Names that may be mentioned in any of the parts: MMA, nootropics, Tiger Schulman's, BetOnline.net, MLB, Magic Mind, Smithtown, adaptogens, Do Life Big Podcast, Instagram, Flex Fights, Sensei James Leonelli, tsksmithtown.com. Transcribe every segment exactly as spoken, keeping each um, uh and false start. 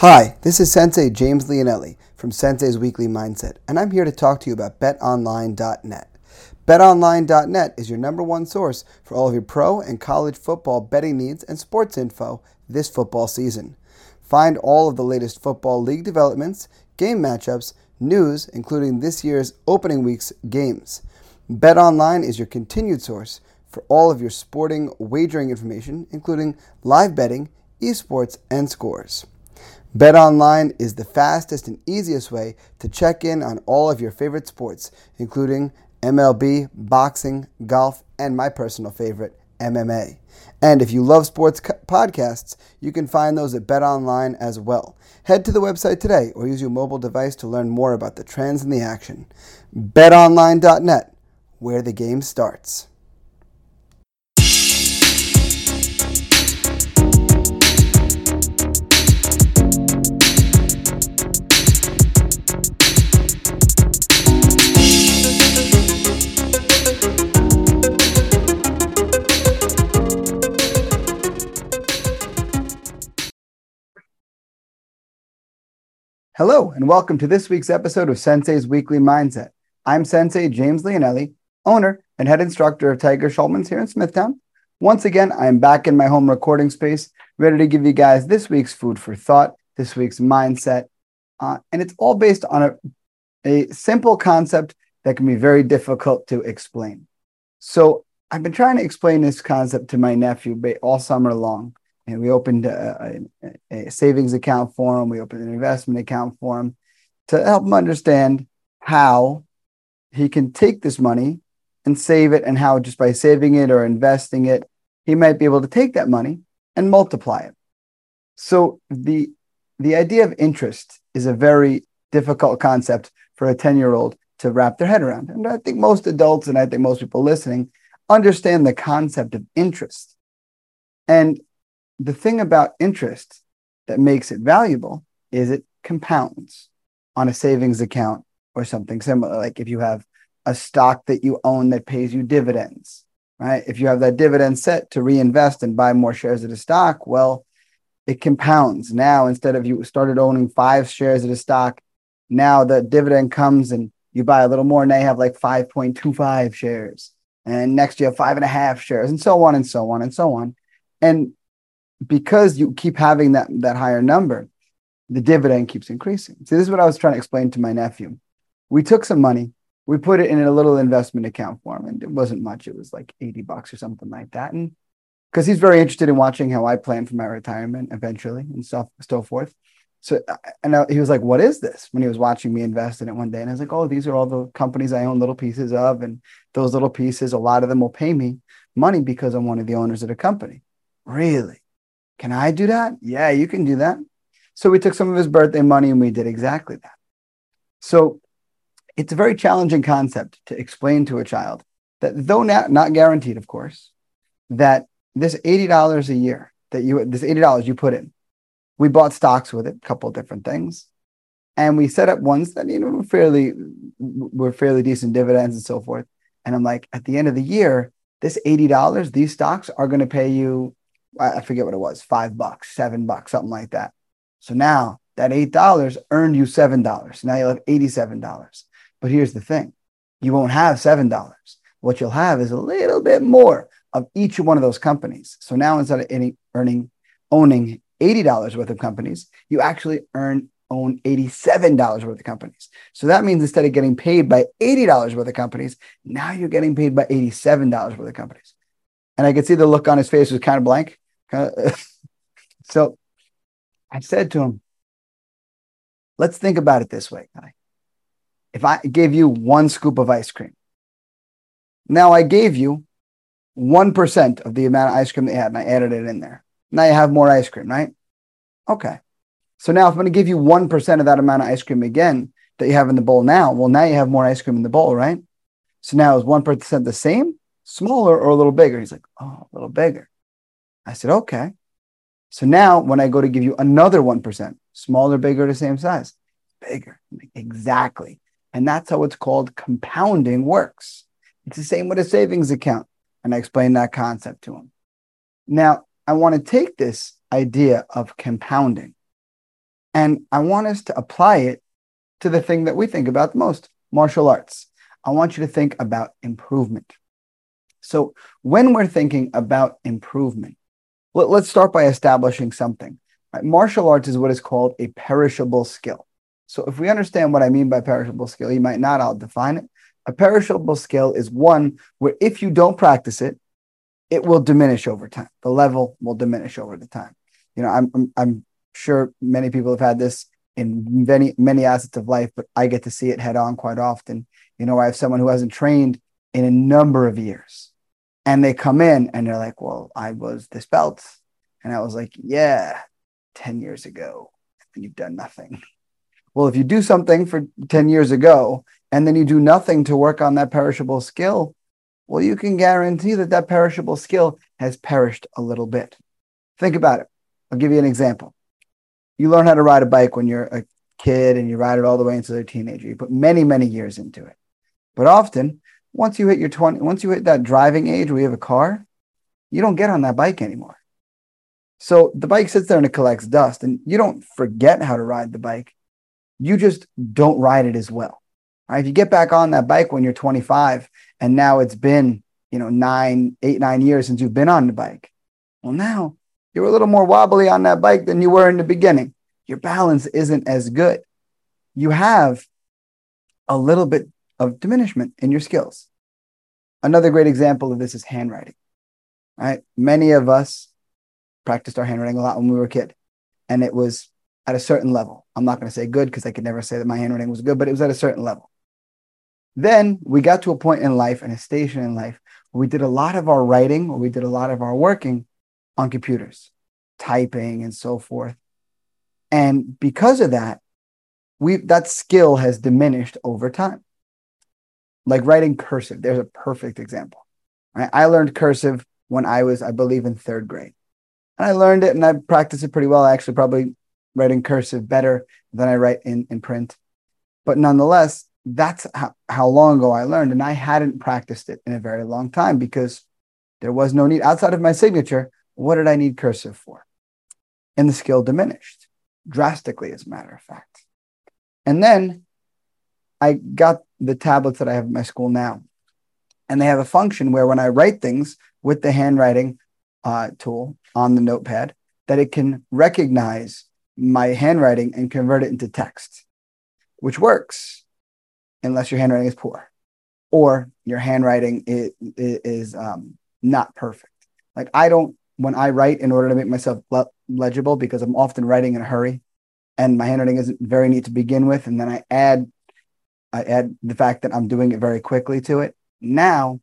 Hi, this is Sensei James Leonelli from Sensei's Weekly Mindset, and I'm here to talk to you about bet online dot net. bet online dot net is your number one source for all of your pro and college football betting needs and sports info this football season. Find all of the latest football league developments, game matchups, news, including this year's opening week's games. BetOnline is your continued source for all of your sporting wagering information, including live betting, esports, and scores. BetOnline is the fastest and easiest way to check in on all of your favorite sports, including M L B, boxing, golf, and my personal favorite, M M A. And if you love sports co- podcasts, you can find those at BetOnline as well. Head to the website today or use your mobile device to learn more about the trends and the action. bet online dot net, where the game starts. Hello, and welcome to this week's episode of Sensei's Weekly Mindset. I'm Sensei James Leonelli, owner and head instructor of Tiger Schulman's here in Smithtown. Once again, I'm back in my home recording space, ready to give you guys this week's food for thought, this week's mindset. Uh, and it's all based on a, a simple concept that can be very difficult to explain. So I've been trying to explain this concept to my nephew all summer long. And we opened a, a, a savings account for him. We opened an investment account for him to help him understand how he can take this money and save it, and how just by saving it or investing it, he might be able to take that money and multiply it. So the, the idea of interest is a very difficult concept for a ten-year-old to wrap their head around. And I think most adults, and I think most people listening, understand the concept of interest. And the thing about interest that makes it valuable is it compounds on a savings account or something similar. Like if you have a stock that you own that pays you dividends, right? If you have that dividend set to reinvest and buy more shares of the stock, well, it compounds. Now, instead of you started owning five shares of the stock, now the dividend comes and you buy a little more, and now you have like five point two five shares. And next you have five and a half shares, and so on and so on and so on. And because you keep having that, that higher number, the dividend keeps increasing. So this is what I was trying to explain to my nephew. We took some money, we put it in a little investment account for him, and it wasn't much. It was like eighty bucks or something like that. And because he's very interested in watching how I plan for my retirement eventually and so, so forth. So and I, he was like, what is this? When he was watching me invest in it one day. And I was like, oh, these are all the companies I own little pieces of. And those little pieces, a lot of them will pay me money because I'm one of the owners of the company. Really? Can I do that? Yeah, you can do that. So we took some of his birthday money and we did exactly that. So it's a very challenging concept to explain to a child that, though not, not guaranteed, of course, that this eighty dollars a year that you, this eighty dollars you put in, we bought stocks with it, a couple of different things. And we set up ones that, you know, were fairly, were fairly decent dividends and so forth. And I'm like, at the end of the year, this eighty dollars, these stocks are going to pay you, I forget what it was, five bucks, seven bucks, something like that. So now that eight dollars earned you seven dollars. Now you'll have eighty-seven dollars. But here's the thing. You won't have seven dollars. What you'll have is a little bit more of each one of those companies. So now instead of any earning, owning eighty dollars worth of companies, you actually earn own eighty-seven dollars worth of companies. So that means instead of getting paid by eighty dollars worth of companies, now you're getting paid by eighty-seven dollars worth of companies. And I could see the look on his face was kind of blank. So I said to him, let's think about it this way, guy. If I gave you one scoop of ice cream, now I gave you one percent of the amount of ice cream they had and I added it in there. Now you have more ice cream, right? Okay. So now if I'm going to give you one percent of that amount of ice cream again that you have in the bowl now, well, now you have more ice cream in the bowl, right? So now is one percent the same, smaller, or a little bigger? He's like, oh, a little bigger. I said, okay. So now when I go to give you another one percent, smaller, bigger, the same size, bigger. Exactly. And that's how it's called compounding works. It's the same with a savings account. And I explained that concept to him. Now, I want to take this idea of compounding And I want us to apply it to the thing that we think about the most, martial arts. I want you to think about improvement. So when we're thinking about improvement, let, let's start by establishing something. Right? Martial arts is what is called a perishable skill. So if we understand what I mean by perishable skill, you might not, I'll define it. A perishable skill is one where if you don't practice it, it will diminish over time. The level will diminish over the time. You know, I'm, I'm, I'm sure many people have had this in many, many aspects of life, but I get to see it head on quite often. You know, I have someone who hasn't trained in a number of years and they come in and they're like, well, I was this belt. And I was like, yeah, ten years ago, and you've done nothing. Well, if you do something for ten years ago, and then you do nothing to work on that perishable skill, well, you can guarantee that that perishable skill has perished a little bit. Think about it. I'll give you an example. You learn how to ride a bike when you're a kid and you ride it all the way into a teenager. You put many, many years into it. But often, once you hit your twenty, once you hit that driving age where you have a car, you don't get on that bike anymore. So the bike sits there and it collects dust, and you don't forget how to ride the bike. You just don't ride it as well. Right? If you get back on that bike when you're twenty-five and now it's been, you know, nine, eight, nine years since you've been on the bike. Well, now you're a little more wobbly on that bike than you were in the beginning. Your balance isn't as good. You have a little bit of diminishment in your skills. Another great example of this is handwriting. Right? Many of us practiced our handwriting a lot when we were a kid, and it was at a certain level. I'm not going to say good because I could never say that my handwriting was good, but it was at a certain level. Then we got to a point in life and a station in life where we did a lot of our writing, or we did a lot of our working on computers, typing and so forth. And because of that, we that skill has diminished over time. Like writing cursive, there's a perfect example. Right? I learned cursive when I was, I believe, in third grade. And I learned it and I practiced it pretty well. I actually probably write in cursive better than I write in, in print. But nonetheless, that's how, how long ago I learned, and I hadn't practiced it in a very long time because there was no need. Outside of my signature, what did I need cursive for? And the skill diminished drastically, as a matter of fact. And then I got the tablets that I have at my school now, and they have a function where when I write things with the handwriting uh, tool on the notepad, that it can recognize my handwriting and convert it into text, which works. Unless your handwriting is poor or your handwriting is, is um, not perfect. Like I don't, when I write in order to make myself le- legible, because I'm often writing in a hurry and my handwriting isn't very neat to begin with. And then I add, I add the fact that I'm doing it very quickly to it. Now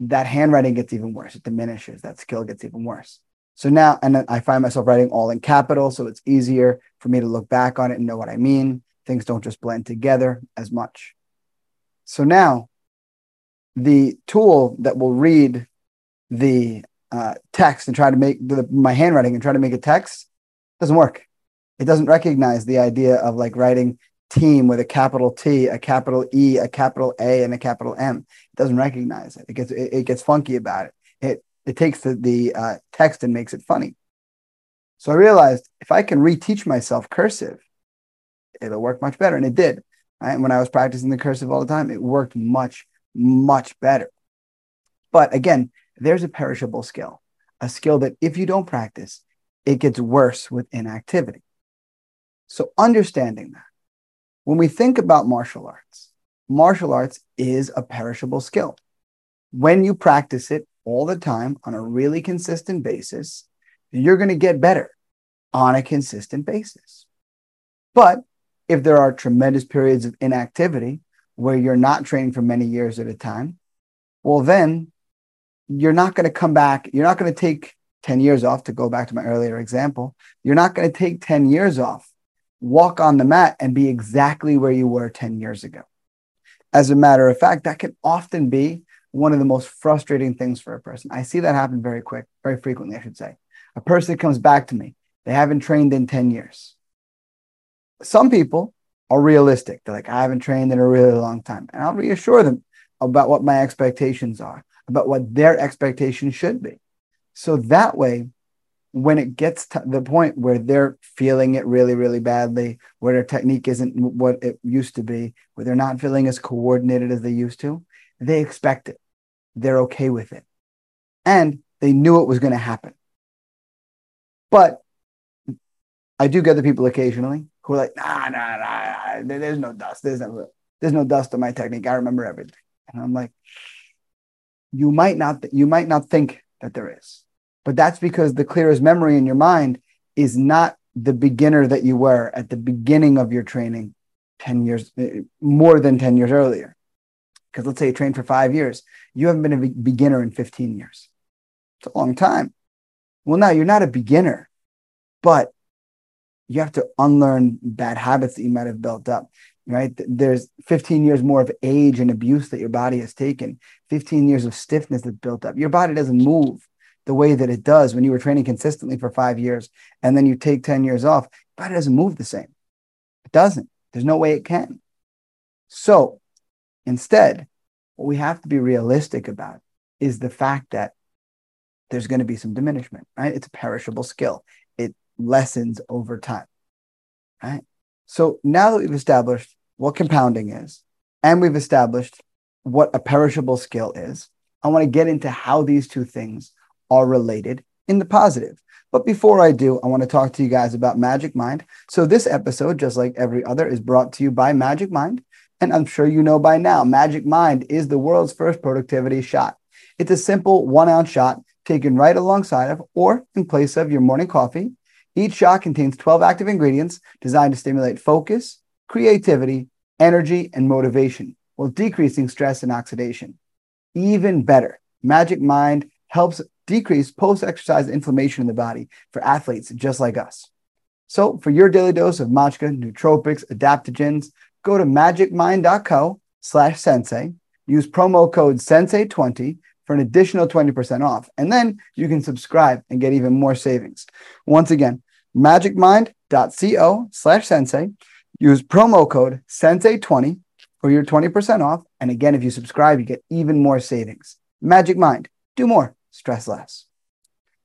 that handwriting gets even worse. It diminishes. That skill gets even worse. So now, and then I find myself writing all in capital. So it's easier for me to look back on it and know what I mean. Things don't just blend together as much. So now the tool that will read the uh, text and try to make the, my handwriting and try to make a text doesn't work. It doesn't recognize the idea of like writing team with a capital T, a capital E, a capital A, and a capital M. It doesn't recognize it. It gets, it, it gets funky about it. It, it takes the, the uh, text and makes it funny. So I realized if I can reteach myself cursive, it'll work much better. And it did. Right? When I was practicing the cursive all the time, it worked much, much better. But again, there's a perishable skill, a skill that if you don't practice, it gets worse with inactivity. So understanding that, when we think about martial arts, martial arts is a perishable skill. When you practice it all the time on a really consistent basis, you're going to get better on a consistent basis. But if there are tremendous periods of inactivity where you're not training for many years at a time, well, then you're not going to come back. You're not going to take ten years off, to go back to my earlier example. You're not going to take ten years off, walk on the mat, and be exactly where you were ten years ago. As a matter of fact, that can often be one of the most frustrating things for a person. I see that happen very quick, very frequently, I should say. A person comes back to me. They haven't trained in ten years. Some people are realistic. They're like, I haven't trained in a really long time. And I'll reassure them about what my expectations are, about what their expectations should be. So that way, when it gets to the point where they're feeling it really, really badly, where their technique isn't what it used to be, where they're not feeling as coordinated as they used to, they expect it. They're okay with it. And they knew it was going to happen. But I do get the people occasionally who are like, nah, nah, nah, nah there's no dust. There's no, there's no dust on my technique. I remember everything. And I'm like, you might not, th- you might not think that there is. But that's because the clearest memory in your mind is not the beginner that you were at the beginning of your training ten years, more than ten years earlier. Because let's say you trained for five years. You haven't been a be- beginner in fifteen years. It's a long time. Well, now you're not a beginner, but you have to unlearn bad habits that you might have built up, right? There's fifteen years more of age and abuse that your body has taken, fifteen years of stiffness that's built up. Your body doesn't move the way that it does when you were training consistently for five years, and then you take ten years off. Your body doesn't move the same. It doesn't. There's no way it can. So instead, what we have to be realistic about is the fact that there's going to be some diminishment, right? It's a perishable skill. It lessens over time, right? So now that we've established what compounding is, and we've established what a perishable skill is, I want to get into how these two things are related in the positive. But before I do, I want to talk to you guys about Magic Mind. So this episode, just like every other, is brought to you by Magic Mind. And I'm sure you know by now, Magic Mind is the world's first productivity shot. It's a simple one-ounce shot taken right alongside of or in place of your morning coffee. Each shot contains twelve active ingredients designed to stimulate focus, creativity, energy, and motivation while decreasing stress and oxidation. Even better, Magic Mind helps decrease post-exercise inflammation in the body for athletes just like us. So for your daily dose of matcha, nootropics, adaptogens, go to magicmind.co slash sensei. Use promo code sensei twenty for an additional twenty percent off. And then you can subscribe and get even more savings. Once again, magicmind.co slash sensei. Use promo code sensei twenty for your twenty percent off. And again, if you subscribe, you get even more savings. Magic Mind. Do more. Stress less.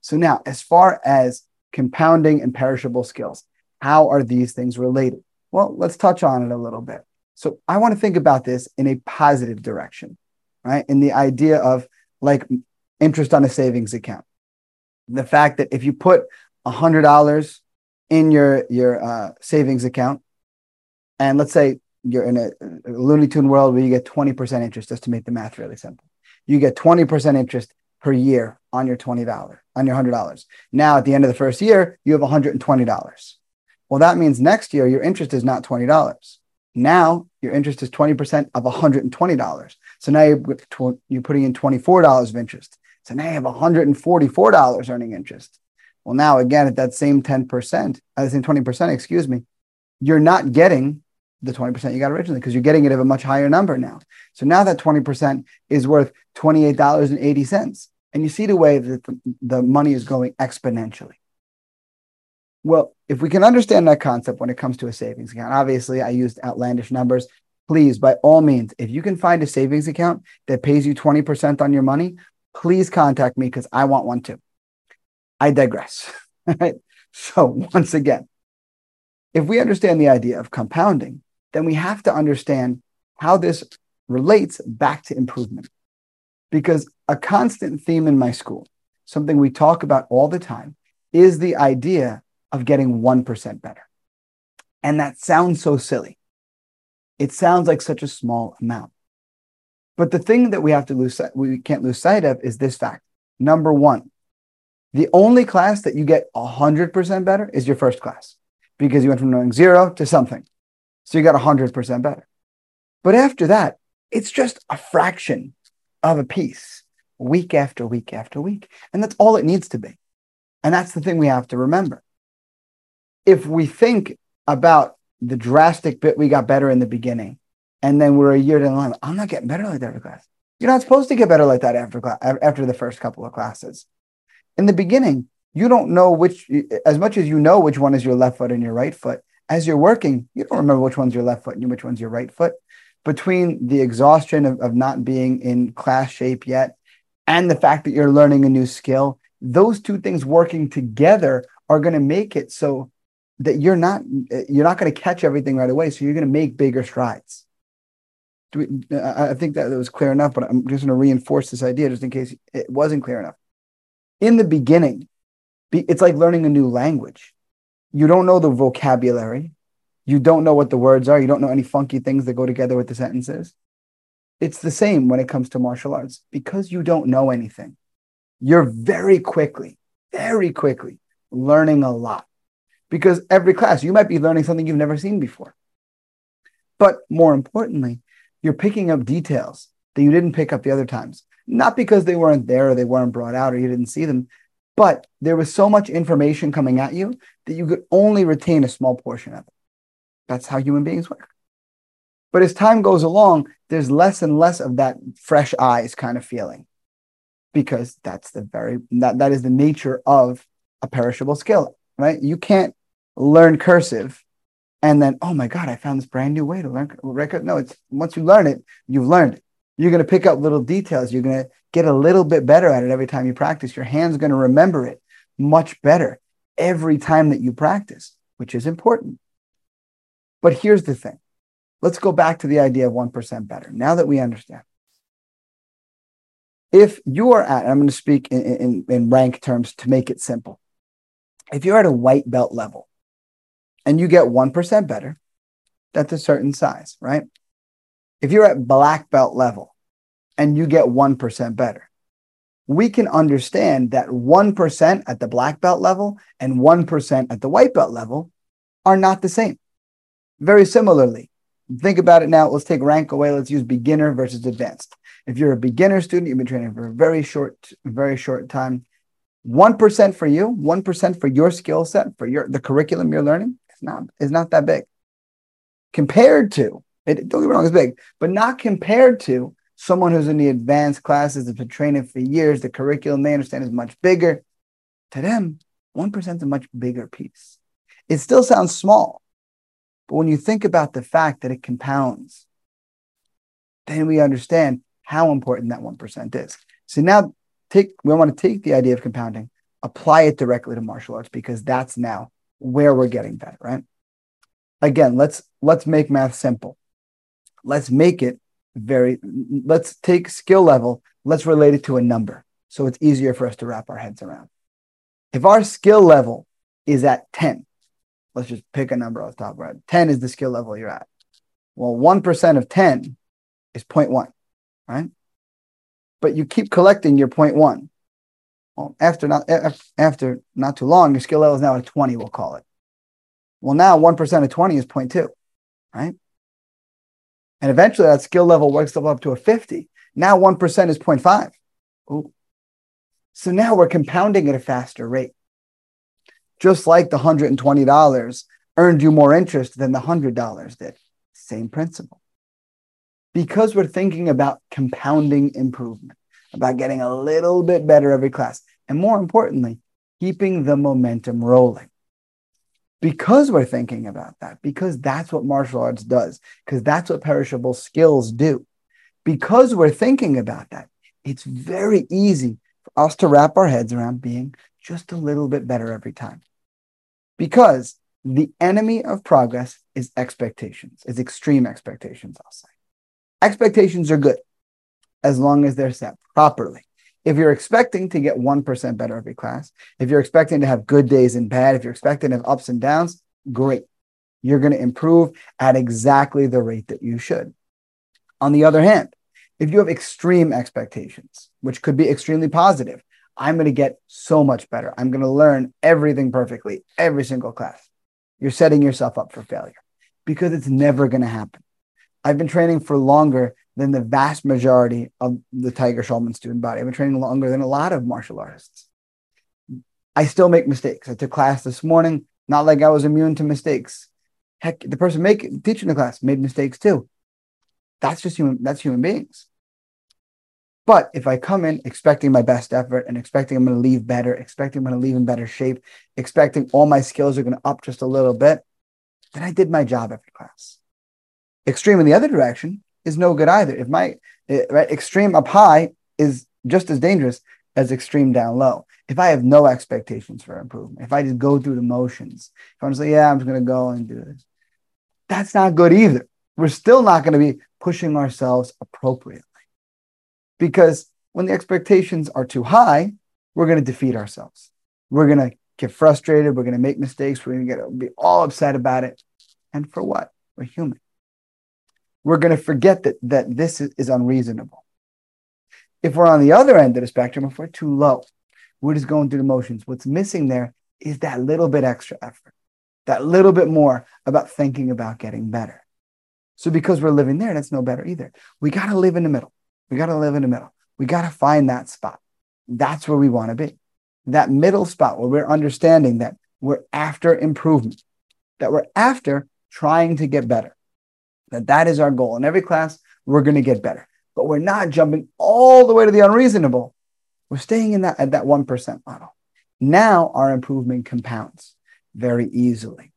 So now, as far as compounding and perishable skills, how are these things related? Well, let's touch on it a little bit. So I want to think about this in a positive direction, right? In the idea of like interest on a savings account. The fact that if you put one hundred dollars in your, your uh, savings account, and let's say you're in a, a Looney Tune world where you get twenty percent interest, just to make the math really simple, you get twenty percent interest per year on your twenty dollars, on your one hundred dollars. Now, at the end of the first year, you have one hundred twenty dollars. Well, that means next year, your interest is not twenty dollars. Now, your interest is twenty percent of one hundred twenty dollars. So now you're, you're putting in twenty-four dollars of interest. So now you have one hundred forty-four dollars earning interest. Well, now again, at that same ten percent, at the same twenty percent, excuse me, you're not getting the twenty percent you got originally because you're getting it at a much higher number now. So now that twenty percent is worth twenty-eight dollars and eighty cents. And you see the way that the, the money is going exponentially. Well, if we can understand that concept when it comes to a savings account, obviously I used outlandish numbers. Please, by all means, if you can find a savings account that pays you twenty percent on your money, please contact me because I want one too. I digress. All right. So once again, if we understand the idea of compounding, then we have to understand how this relates back to improvement. Because a constant theme in my school, something we talk about all the time, is the idea of getting one percent better. And that sounds so silly. It sounds like such a small amount. But the thing that we have to lose, we can't lose sight of is this fact. Number one, the only class that you get one hundred percent better is your first class because you went from knowing zero to something. So you got one hundred percent better. But after that, it's just a fraction of a piece week after week after week. And that's all it needs to be. And that's the thing we have to remember. If we think about the drastic bit we got better in the beginning, and then we're a year down the line, I'm not getting better like that after class. You're not supposed to get better like that after class, after the first couple of classes. In the beginning, you don't know which, as much as you know which one is your left foot and your right foot, as you're working, you don't remember which one's your left foot and which one's your right foot. Between the exhaustion of, of not being in class shape yet and the fact that you're learning a new skill those two things working together are going to make it so that you're not you're not going to catch everything right away. So you're going to make bigger strides. Do we, I think that was clear enough, but I'm just going to reinforce this idea just in case it wasn't clear enough. In the beginning, it's like learning a new language. You don't know the vocabulary. You don't know what the words are. You don't know any funky things that go together with the sentences. It's the same when it comes to martial arts. Because you don't know anything, you're very quickly, very quickly learning a lot. Because every class, you might be learning something you've never seen before. But more importantly, you're picking up details that you didn't pick up the other times. Not because they weren't there or they weren't brought out or you didn't see them, but there was so much information coming at you that you could only retain a small portion of it. That's how human beings work. But as time goes along, there's less and less of that fresh eyes kind of feeling, because that's the very that, that is the nature of a perishable skill, right? You can't learn cursive and then, oh my God, I found this brand new way to learn record. No, it's once you learn it, you've learned it. You're going to pick up little details. You're going to get a little bit better at it every time you practice. Your hand's going to remember it much better every time that you practice, which is important. But here's the thing. Let's go back to the idea of one percent better. Now that we understand. If you are at, and I'm going to speak in, in, in rank terms to make it simple. If you're at a white belt level and you get one percent better, that's a certain size, right? If you're at black belt level and you get one percent better, we can understand that one percent at the black belt level and one percent at the white belt level are not the same. Very similarly, think about it now. Let's take rank away. Let's use beginner versus advanced. If you're a beginner student, you've been training for a very short, very short time. one percent for you, one percent for your skill set, for your the curriculum you're learning, it's not, it's not that big. Compared to, It, don't get me wrong, it's big, but not compared to someone who's in the advanced classes that's been training for years. The curriculum they understand is much bigger. To them, one percent is a much bigger piece. It still sounds small, but when you think about the fact that it compounds, then we understand how important that one percent is. So now take we want to take the idea of compounding, apply it directly to martial arts, because that's now where we're getting better, right? Again, let's let's make math simple. Let's make it very, let's take skill level, let's relate it to a number so it's easier for us to wrap our heads around. If our skill level is at ten, let's just pick a number off the top, right? ten is the skill level you're at. Well, one percent of ten is zero point one, right? But you keep collecting your zero point one. Well, after not, after not too long, your skill level is now at twenty, we'll call it. Well, now one percent of twenty is zero point two, right? And eventually that skill level works up to a fifty. Now one percent is zero point five. Ooh. So now we're compounding at a faster rate. Just like the one hundred twenty dollars earned you more interest than the one hundred dollars did. Same principle. Because we're thinking about compounding improvement, about getting a little bit better every class, and more importantly, keeping the momentum rolling. Because we're thinking about that, because that's what martial arts does, because that's what perishable skills do. Because we're thinking about that, it's very easy for us to wrap our heads around being just a little bit better every time. Because the enemy of progress is expectations, is extreme expectations, I'll say. Expectations are good as long as they're set properly. If you're expecting to get one percent better every class, if you're expecting to have good days and bad, if you're expecting to have ups and downs, great. You're going to improve at exactly the rate that you should. On the other hand, if you have extreme expectations, which could be extremely positive, I'm going to get so much better. I'm going to learn everything perfectly, every single class. You're setting yourself up for failure because it's never going to happen. I've been training for longer than the vast majority of the Tiger Schulman student body. I've been training longer than a lot of martial artists. I still make mistakes. I took class this morning, not like I was immune to mistakes. Heck, the person making teaching the class made mistakes too. That's just human, that's human beings. But if I come in expecting my best effort and expecting I'm going to leave better, expecting I'm going to leave in better shape, expecting all my skills are going to up just a little bit, then I did my job every class. Extreme in the other direction is no good either. If my right, extreme up high is just as dangerous as extreme down low. If I have no expectations for improvement, if I just go through the motions, if I'm just like, yeah, I'm just going to go and do this, that's not good either. We're still not going to be pushing ourselves appropriately, because when the expectations are too high, we're going to defeat ourselves. We're going to get frustrated. We're going to make mistakes. We're going to get be all upset about it. And for what? We're human. We're going to forget that, that this is, is unreasonable. If we're on the other end of the spectrum, if we're too low, we're just going through the motions. What's missing there is that little bit extra effort, that little bit more about thinking about getting better. So because we're living there, that's no better either. We got to live in the middle. We got to live in the middle. We got to find that spot. That's where we want to be. That middle spot where we're understanding that we're after improvement, that we're after trying to get better, that that is our goal. In every class, we're going to get better, but we're not jumping all the way to the unreasonable. We're staying in that at that one percent model. Now our improvement compounds very easily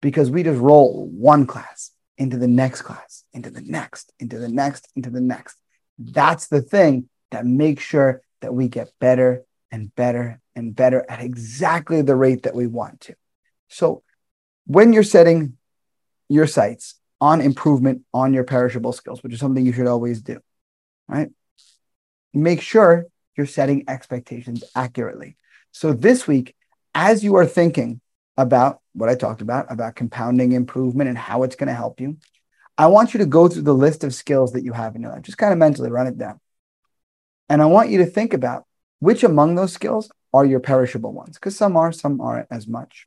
because we just roll one class into the next class, into the next, into the next, into the next. That's the thing that makes sure that we get better and better and better at exactly the rate that we want to. So when you're setting your sights on improvement on your perishable skills, which is something you should always do, right? Make sure you're setting expectations accurately. So this week, as you are thinking about what I talked about, about compounding improvement and how it's going to help you, I want you to go through the list of skills that you have in your life. Just kind of mentally run it down. And I want you to think about which among those skills are your perishable ones, because some are, some aren't as much.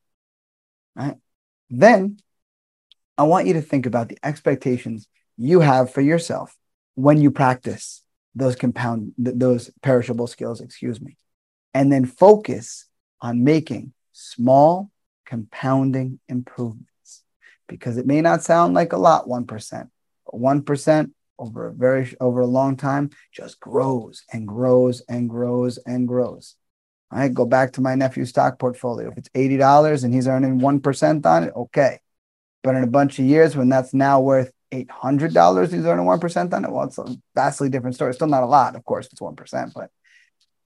Right? Then I want you to think about the expectations you have for yourself when you practice those compound, th- those perishable skills, excuse me, and then focus on making small compounding improvements, because it may not sound like a lot, one percent, but one percent over a very, over a long time just grows and grows and grows and grows. All right, go back to my nephew's stock portfolio. If it's eighty dollars and he's earning one percent on it, okay. But in a bunch of years when that's now worth eight hundred dollars, he's earning one percent on it. Well, it's a vastly different story. It's still not a lot, of course, it's one percent, but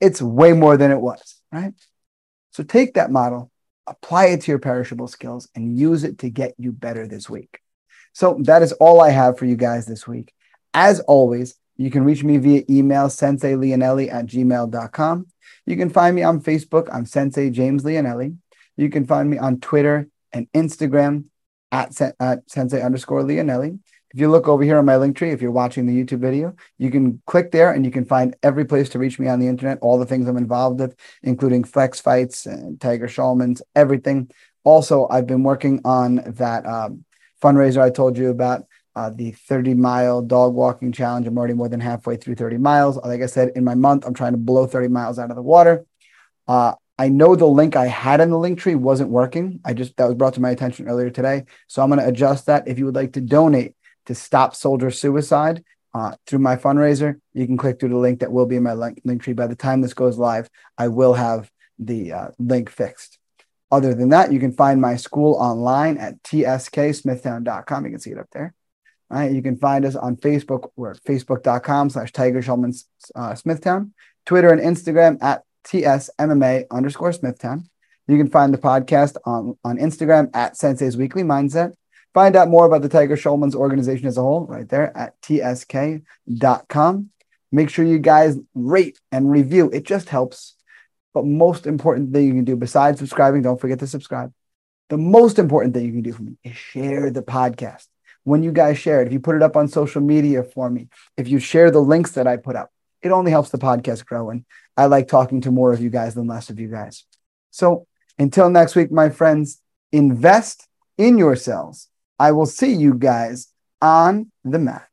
it's way more than it was, right? So take that model, apply it to your perishable skills, and use it to get you better this week. So that is all I have for you guys this week. As always, you can reach me via email, sensei leonelli at gmail dot com. You can find me on Facebook. I'm Sensei James Leonelli. You can find me on Twitter and Instagram at sen- uh, Sensei underscore Leonelli. If you look over here on my link tree, if you're watching the YouTube video, you can click there and you can find every place to reach me on the internet, all the things I'm involved with, including Flex Fights and Tiger Schulman's, everything. Also, I've been working on that um, fundraiser I told you about, uh, the thirty mile dog walking challenge. I'm already more than halfway through thirty miles. Like I said, in my month, I'm trying to blow thirty miles out of the water. Uh, I know the link I had in the link tree wasn't working. I just, that was brought to my attention earlier today. So I'm going to adjust that. If you would like to donate to stop soldier suicide uh, through my fundraiser, you can click through the link that will be in my link, link tree. By the time this goes live, I will have the uh, link fixed. Other than that, you can find my school online at t s k smithtown dot com. You can see it up there. All right, you can find us on Facebook. We're at facebook dot com slash Tiger Schulman's uh, Smithtown. Twitter and Instagram at tsmma underscore Smithtown. You can find the podcast on, on Instagram at Sensei's Weekly Mindset. Find out more about the Tiger Schulman's organization as a whole right there at t s k dot com. Make sure you guys rate and review. It just helps. But most important thing you can do besides subscribing, don't forget to subscribe. The most important thing you can do for me is share the podcast. When you guys share it, if you put it up on social media for me, if you share the links that I put up, it only helps the podcast grow. And I like talking to more of you guys than less of you guys. So until next week, my friends, invest in yourselves. I will see you guys on the mat.